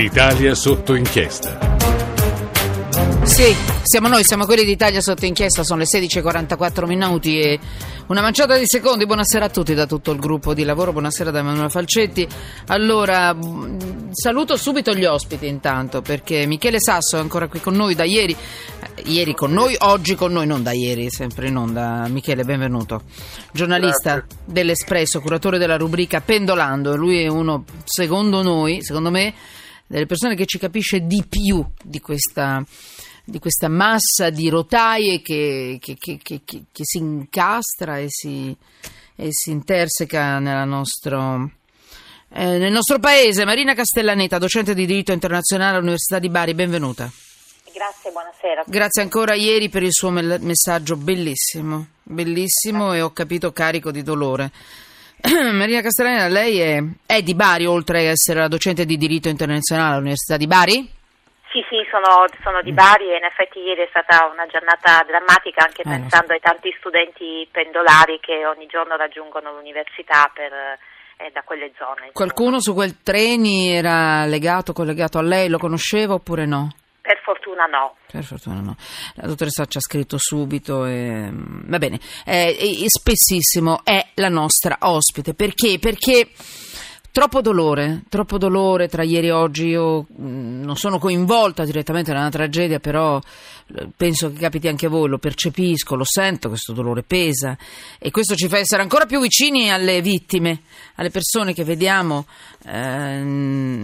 Italia sotto inchiesta. Sì, siamo noi, siamo quelli di Italia sotto inchiesta, sono le 16:44 e una manciata di secondi. Buonasera a tutti da tutto il gruppo di lavoro, buonasera da Emanuele Falcetti. Allora, saluto subito gli ospiti intanto, perché Michele Sasso è ancora qui con noi da ieri con noi, oggi con noi, non da ieri, sempre in onda. Michele, benvenuto. Giornalista Grazie. Dell'Espresso, curatore della rubrica Pendolando. Lui è uno, secondo me, delle persone che ci capisce di più di questa massa di rotaie che si incastra e si interseca nel nostro paese. Marina Castellaneta, docente di diritto internazionale all'Università di Bari, benvenuta. Grazie, buonasera. Grazie ancora ieri per il suo messaggio bellissimo, bellissimo, e ho capito carico di dolore. Marina Castellaneta, lei è di Bari, oltre a essere la docente di diritto internazionale all'Università di Bari? Sì, sono di Bari e in effetti ieri è stata una giornata drammatica, anche pensando ai tanti studenti pendolari che ogni giorno raggiungono l'università da quelle zone. Qualcuno su quel treni era collegato a lei, lo conosceva oppure no? Per fortuna no. La dottoressa ci ha scritto subito e va bene. Spessissimo è la nostra ospite, perché troppo dolore tra ieri e oggi. Io non sono coinvolta direttamente da una tragedia, però penso che capiti anche a voi, lo percepisco, lo sento, questo dolore pesa e questo ci fa essere ancora più vicini alle vittime, alle persone che vediamo in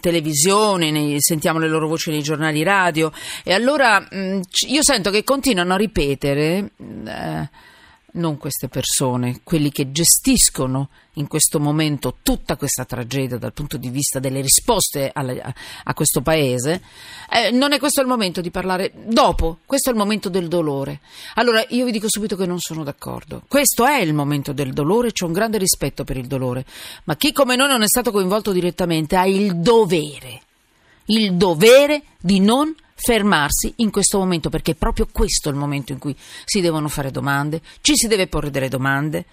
televisione, sentiamo le loro voci nei giornali radio, e allora io sento che continuano a ripetere... non queste persone, quelli che gestiscono in questo momento tutta questa tragedia dal punto di vista delle risposte a questo paese, non è questo il momento di parlare dopo, questo è il momento del dolore. Allora io vi dico subito che non sono d'accordo, questo è il momento del dolore, c'è un grande rispetto per il dolore, ma chi come noi non è stato coinvolto direttamente ha il dovere di non fermarsi in questo momento, perché è proprio questo il momento in cui si devono fare domande, ci si deve porre delle domande,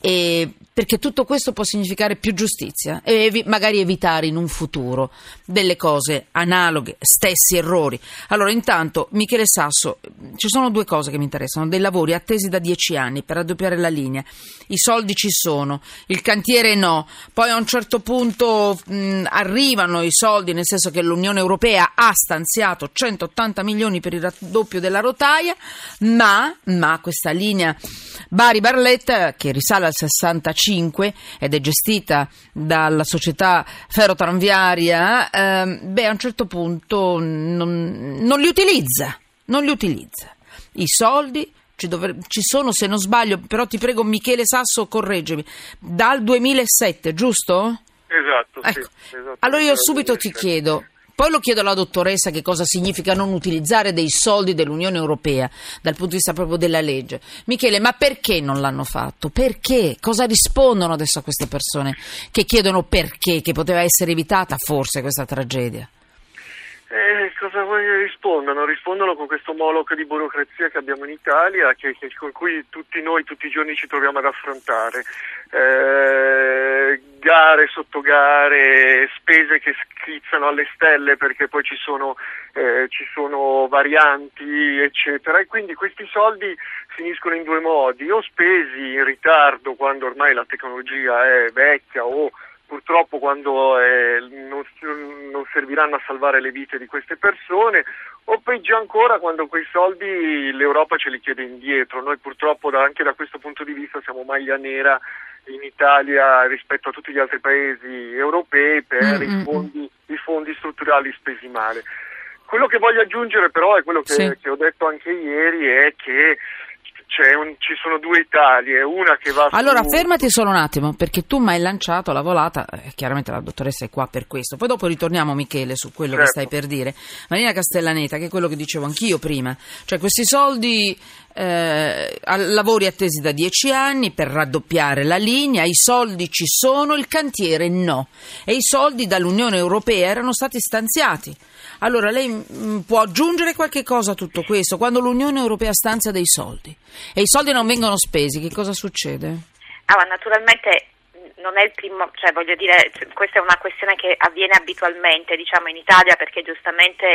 e perché tutto questo può significare più giustizia e magari evitare in un futuro delle cose analoghe, stessi errori. Allora intanto, Michele Sasso, ci sono due cose che mi interessano: dei lavori attesi da 10 anni per raddoppiare la linea, i soldi ci sono, il cantiere no, poi a un certo punto arrivano i soldi, nel senso che l'Unione Europea ha stanziato 180 milioni per il raddoppio della rotaia, ma questa linea Bari-Barletta, che risale al 65 ed è gestita dalla società Ferrotramviaria, a un certo punto non li utilizza. I soldi ci sono, se non sbaglio, però ti prego Michele Sasso correggimi, dal 2007, giusto? Esatto, ecco. Sì, esatto. Allora io subito ti chiedo, poi lo chiedo alla dottoressa, che cosa significa non utilizzare dei soldi dell'Unione Europea dal punto di vista proprio della legge. Michele, ma perché non l'hanno fatto? Perché? Cosa rispondono adesso a queste persone che chiedono perché, che poteva essere evitata forse questa tragedia? Cosa rispondono? Rispondono con questo moloch di burocrazia che abbiamo in Italia, con cui tutti noi tutti i giorni ci troviamo ad affrontare. Gare sotto gare, spese che schizzano alle stelle perché poi ci sono varianti, eccetera, e quindi questi soldi finiscono in due modi: o spesi in ritardo quando ormai la tecnologia è vecchia, o purtroppo quando non serviranno a salvare le vite di queste persone, o peggio ancora quando quei soldi l'Europa ce li chiede indietro. Noi purtroppo anche da questo punto di vista siamo maglia nera in Italia rispetto a tutti gli altri paesi europei per i fondi strutturali spesi male. Quello che voglio aggiungere però è quello che ho detto anche ieri, è che ci sono due Italie, una che va... Allora fermati solo un attimo, perché tu mi hai lanciato la volata, chiaramente la dottoressa è qua per questo, poi dopo ritorniamo Michele su quello certo. Che stai per dire, Marina Castellaneta, che è quello che dicevo anch'io prima, cioè questi soldi, lavori attesi da 10 anni per raddoppiare la linea, i soldi ci sono, il cantiere no, e i soldi dall'Unione Europea erano stati stanziati. Allora lei può aggiungere qualche cosa a tutto questo? Quando l'Unione Europea stanzia dei soldi e i soldi non vengono spesi, che cosa succede? Allora, naturalmente non è il primo, cioè voglio dire, questa è una questione che avviene abitualmente, diciamo, in Italia, perché giustamente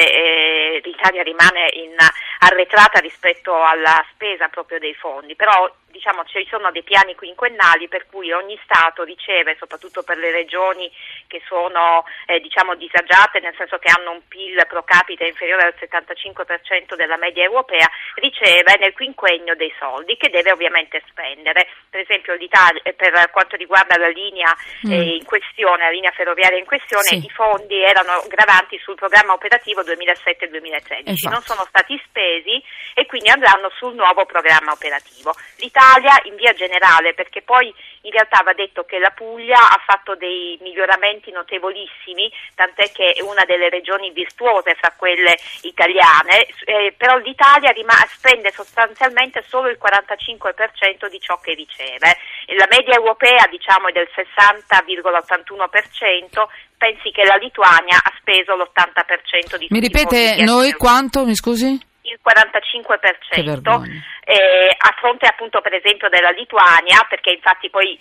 l'Italia rimane in arretrata rispetto alla spesa proprio dei fondi, però diciamo ci sono dei piani quinquennali per cui ogni Stato riceve, soprattutto per le regioni che sono diciamo disagiate, nel senso che hanno un PIL pro capite inferiore al 75% della media europea, riceve nel quinquennio dei soldi che deve ovviamente spendere. Per esempio l'Italia, per quanto riguarda la linea in questione, la linea ferroviaria in questione, sì, i fondi erano gravanti sul programma operativo 2007-2013, esatto, non sono stati spesi e quindi andranno sul nuovo programma operativo. L'Italia in via generale, perché poi in realtà va detto che la Puglia ha fatto dei miglioramenti notevolissimi, tant'è che è una delle regioni virtuose fra quelle italiane, però l'Italia spende sostanzialmente solo il 45% di ciò che riceve. E la media europea, diciamo, è del 60,81%, pensi che la Lituania ha speso l'80% di tutti. Mi ripete, noi quanto, mi scusi? Il 45%, a fronte appunto per esempio della Lituania, perché infatti poi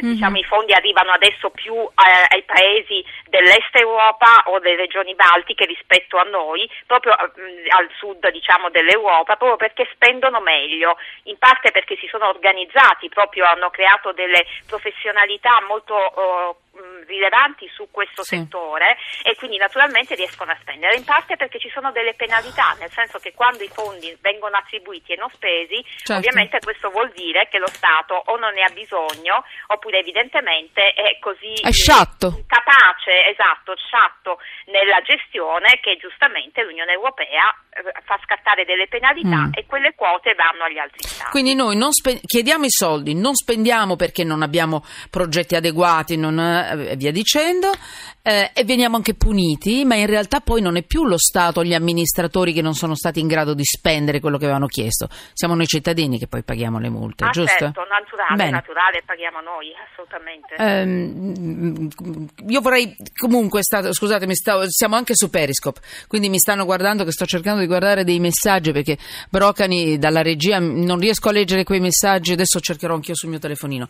diciamo i fondi arrivano adesso più ai paesi dell'est Europa o delle regioni baltiche rispetto a noi, proprio al sud diciamo dell'Europa, proprio perché spendono meglio, in parte perché si sono organizzati, proprio hanno creato delle professionalità molto rilevanti su questo, sì, settore, e quindi naturalmente riescono a spendere, in parte perché ci sono delle penalità, nel senso che quando i fondi vengono attribuiti e non spesi, certo, ovviamente questo vuol dire che lo Stato o non ne ha bisogno oppure evidentemente è così incapace, esatto, sciatto nella gestione, che giustamente l'Unione Europea fa scattare delle penalità e quelle quote vanno agli altri Stati. Quindi noi non chiediamo i soldi, non spendiamo perché non abbiamo progetti adeguati, non via dicendo, e veniamo anche puniti, ma in realtà poi non è più lo Stato, gli amministratori che non sono stati in grado di spendere quello che avevano chiesto, siamo noi cittadini che poi paghiamo le multe, giusto? Certo, naturale, paghiamo noi, assolutamente. Io vorrei comunque, scusatemi, siamo anche su Periscope, quindi mi stanno guardando che sto cercando di guardare dei messaggi, perché Brocani dalla regia non riesco a leggere quei messaggi, adesso cercherò anch'io sul mio telefonino.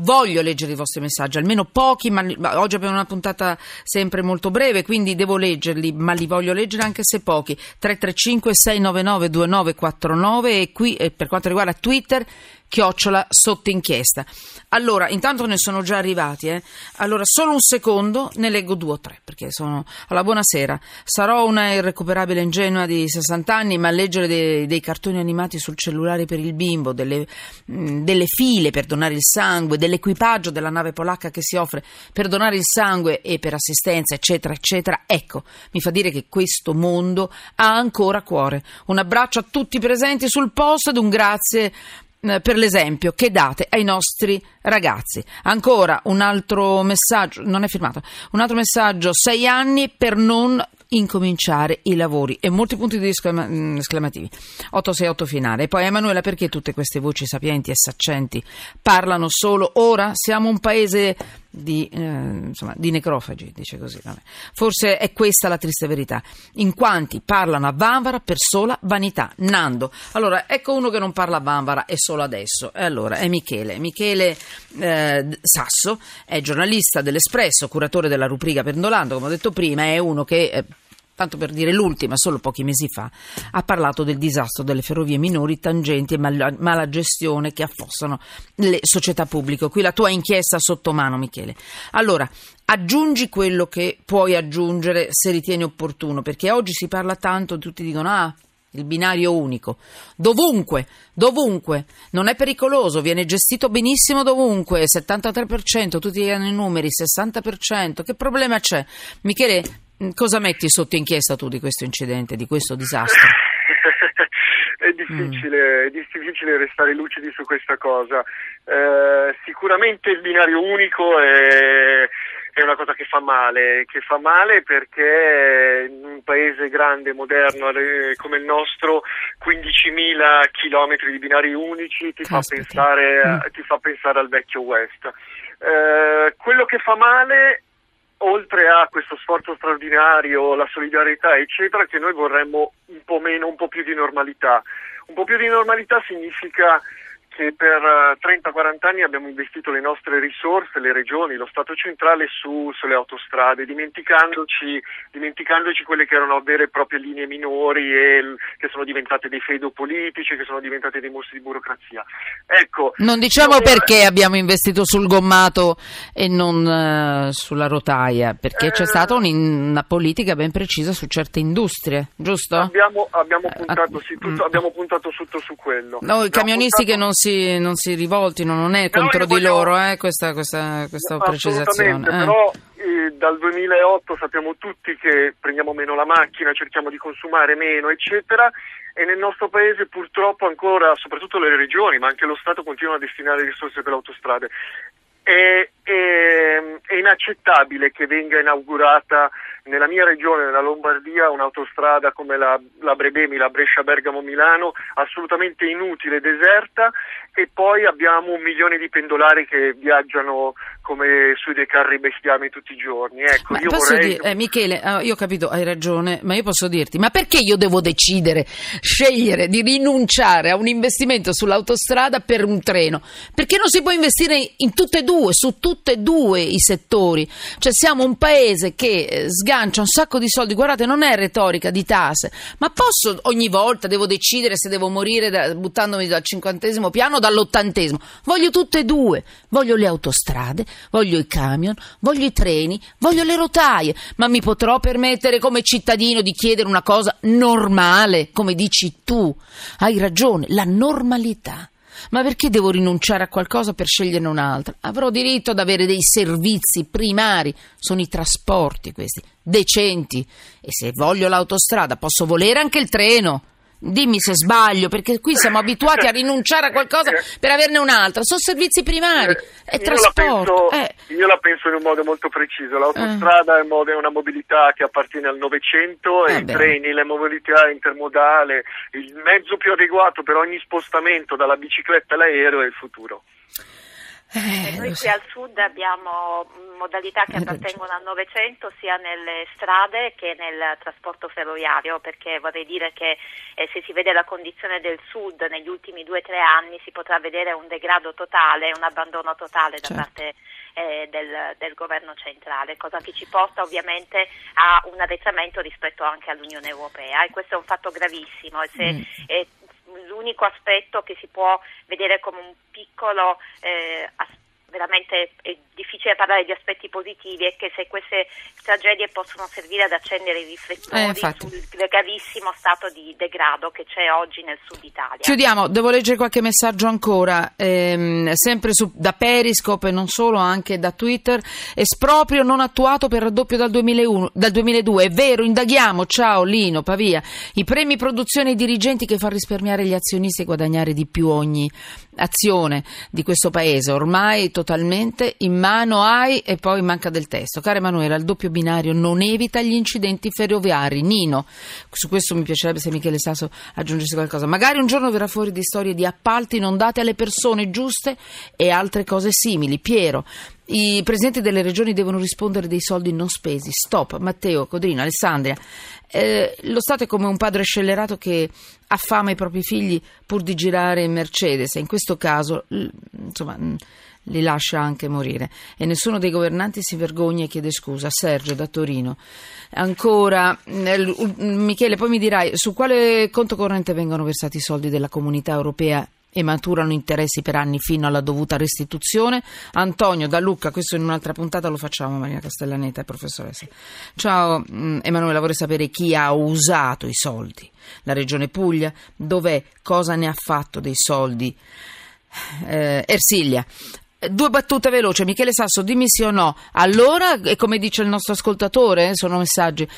Voglio leggere i vostri messaggi, almeno pochi, ma oggi abbiamo una puntata sempre molto breve, quindi devo leggerli, ma li voglio leggere anche se pochi. 335-699-2949 e qui per quanto riguarda Twitter @ sotto inchiesta. Allora, intanto ne sono già arrivati. Allora, solo un secondo, ne leggo due o tre, perché sono... Allora, buonasera. Sarò una irrecuperabile ingenua di 60 anni, ma leggere dei cartoni animati sul cellulare per il bimbo, delle file per donare il sangue, dell'equipaggio della nave polacca che si offre per donare il sangue e per assistenza, eccetera, eccetera. Ecco, mi fa dire che questo mondo ha ancora cuore. Un abbraccio a tutti i presenti sul posto ed un grazie per l'esempio che date ai nostri ragazzi. Ancora un altro messaggio, non è firmato, un altro messaggio, 6 anni per non incominciare i lavori, e molti punti di esclamativi, 868 finale. E poi Emanuela, perché tutte queste voci sapienti e saccenti parlano solo ora? Siamo un paese di necrofagi, dice così, vabbè. Forse è questa la triste verità, in quanti parlano a vanvera per sola vanità. Nando, allora ecco uno che non parla a vanvera e solo adesso, e allora è Michele Sasso, è giornalista dell'Espresso, curatore della rubrica Pendolando, come ho detto prima, è uno che tanto per dire l'ultima, solo pochi mesi fa, ha parlato del disastro delle ferrovie minori, tangenti e mala gestione che affossano le società pubbliche. Qui la tua inchiesta sotto mano, Michele. Allora, aggiungi quello che puoi aggiungere se ritieni opportuno, perché oggi si parla tanto, tutti dicono il binario unico, dovunque, non è pericoloso, viene gestito benissimo dovunque, 73%, tutti hanno i numeri, 60%, che problema c'è? Michele, cosa metti sotto inchiesta tu di questo incidente, di questo disastro? È difficile restare lucidi su questa cosa. Sicuramente il binario unico è una cosa che fa male perché in un paese grande, moderno come il nostro, 15.000 chilometri di binari unici ti fa pensare al vecchio West. Quello che fa male, oltre a questo sforzo straordinario, la solidarietà eccetera, che noi vorremmo un po' più di normalità. Un po' più di normalità significa che per 30-40 anni abbiamo investito le nostre risorse, le regioni, lo Stato centrale sulle autostrade, dimenticandoci quelle che erano vere e proprie linee minori e che sono diventate dei feudo politici, che sono diventate dei mostri di burocrazia. Ecco, non diciamo perché abbiamo investito sul gommato e non sulla rotaia, perché c'è stata una politica ben precisa su certe industrie, giusto? Abbiamo puntato su quello. I camionisti che non si rivoltino, non è contro di loro questa precisazione. Però dal 2008 sappiamo tutti che prendiamo meno la macchina, cerchiamo di consumare meno, eccetera, e nel nostro paese purtroppo ancora, soprattutto le regioni, ma anche lo Stato, continua a destinare risorse per le autostrade. È inaccettabile che venga inaugurata nella mia regione, nella Lombardia, un'autostrada come la Brebemi, la Brescia Bergamo Milano, assolutamente inutile, deserta, e poi abbiamo 1 milione di pendolari che viaggiano come sui dei carri bestiame tutti i giorni. Ecco, ma io vorrei dire, Michele, io ho capito, hai ragione, ma io posso dirti, ma perché io devo scegliere di rinunciare a un investimento sull'autostrada per un treno? Perché non si può investire su tutte e due i settori? Cioè, siamo un paese che sgancia un sacco di soldi. Guardate, non è retorica di tasse, ma posso ogni volta devo decidere se devo morire buttandomi dal 50° piano o dall'80°? Voglio tutte e due, voglio le autostrade, voglio i camion, voglio i treni, voglio le rotaie. Ma mi potrò permettere come cittadino di chiedere una cosa normale, come dici tu? Hai ragione, la normalità. Ma perché devo rinunciare a qualcosa per sceglierne un'altra? Avrò diritto ad avere dei servizi primari, sono i trasporti questi, decenti. E se voglio l'autostrada posso volere anche il treno. Dimmi se sbaglio, perché qui siamo abituati a rinunciare a qualcosa per averne un'altra. Sono servizi primari e trasporto. Io la penso in un modo molto preciso. L'autostrada è una mobilità che appartiene al Novecento, e i treni, la mobilità intermodale, il mezzo più adeguato per ogni spostamento, dalla bicicletta all'aereo, è il futuro. Noi qui al sud abbiamo modalità che appartengono al Novecento sia nelle strade che nel trasporto ferroviario, perché vorrei dire che se si vede la condizione del sud negli ultimi 2-3 anni si potrà vedere un degrado totale, un abbandono totale da parte del governo centrale, cosa che ci porta ovviamente a un arretramento rispetto anche all'Unione Europea, e questo è un fatto gravissimo. E l'unico aspetto che si può vedere come un piccolo veramente è difficile parlare di aspetti positivi, è che se queste tragedie possono servire ad accendere i riflettori sul gravissimo stato di degrado che c'è oggi nel sud Italia. Chiudiamo, devo leggere qualche messaggio ancora, sempre da Periscope e non solo, anche da Twitter. Esproprio non attuato per raddoppio dal 2002, è vero, indaghiamo, ciao Lino, Pavia. I premi produzione ai dirigenti che fa risparmiare gli azionisti e guadagnare di più ogni azione di questo paese, ormai totalmente in mano ai, e poi manca del testo. Cara Emanuela, il doppio binario non evita gli incidenti ferroviari. Nino, su questo mi piacerebbe se Michele Sasso aggiungesse qualcosa. Magari un giorno verrà fuori di storie di appalti non date alle persone giuste e altre cose simili. Piero, i presidenti delle regioni devono rispondere dei soldi non spesi. Stop. Matteo, Codrino, Alessandria. Lo Stato è come un padre scellerato che affama i propri figli pur di girare in Mercedes, e in questo caso li lascia anche morire, e nessuno dei governanti si vergogna e chiede scusa. Sergio da Torino. Ancora Michele, poi mi dirai su quale conto corrente vengono versati i soldi della Comunità Europea e maturano interessi per anni fino alla dovuta restituzione. Antonio da Lucca, questo in un'altra puntata lo facciamo, Marina Castellaneta, professoressa. Ciao Emanuela, vorrei sapere chi ha usato i soldi. La regione Puglia dov'è? Cosa ne ha fatto dei soldi? Ersilia. 2 battute veloce. Michele Sasso, dimmi sì o no. Allora, e come dice il nostro ascoltatore, sono messaggi,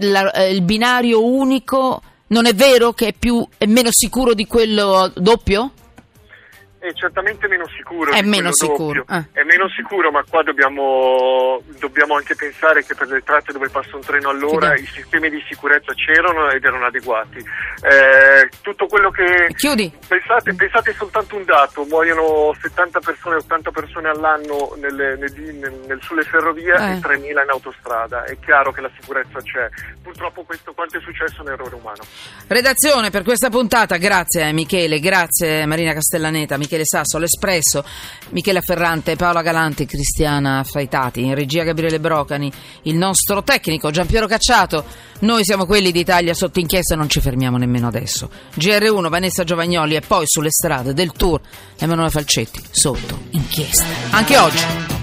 il binario unico non è vero che è meno sicuro di quello doppio? È certamente meno sicuro. È meno sicuro, ma qua dobbiamo anche pensare che per le tratte dove passa un treno all'ora i sistemi di sicurezza c'erano ed erano adeguati. Tutto quello che... Chiudi. Pensate soltanto un dato: muoiono 80 persone all'anno sulle ferrovie e 3.000 in autostrada. È chiaro che la sicurezza c'è. Purtroppo questo, quanto è successo, è un errore umano. Redazione per questa puntata. Grazie Michele, grazie Marina Castellaneta. Michele Michele Sasso, l'Espresso, Michela Ferrante, Paola Galanti, Cristiana Fraitati, in regia Gabriele Brocani, il nostro tecnico Giampiero Cacciato. Noi siamo quelli di Italia sotto inchiesta e non ci fermiamo nemmeno adesso. GR1, Vanessa Giovagnoli e poi sulle strade del Tour Emanuele Falcetti, sotto inchiesta. Anche oggi.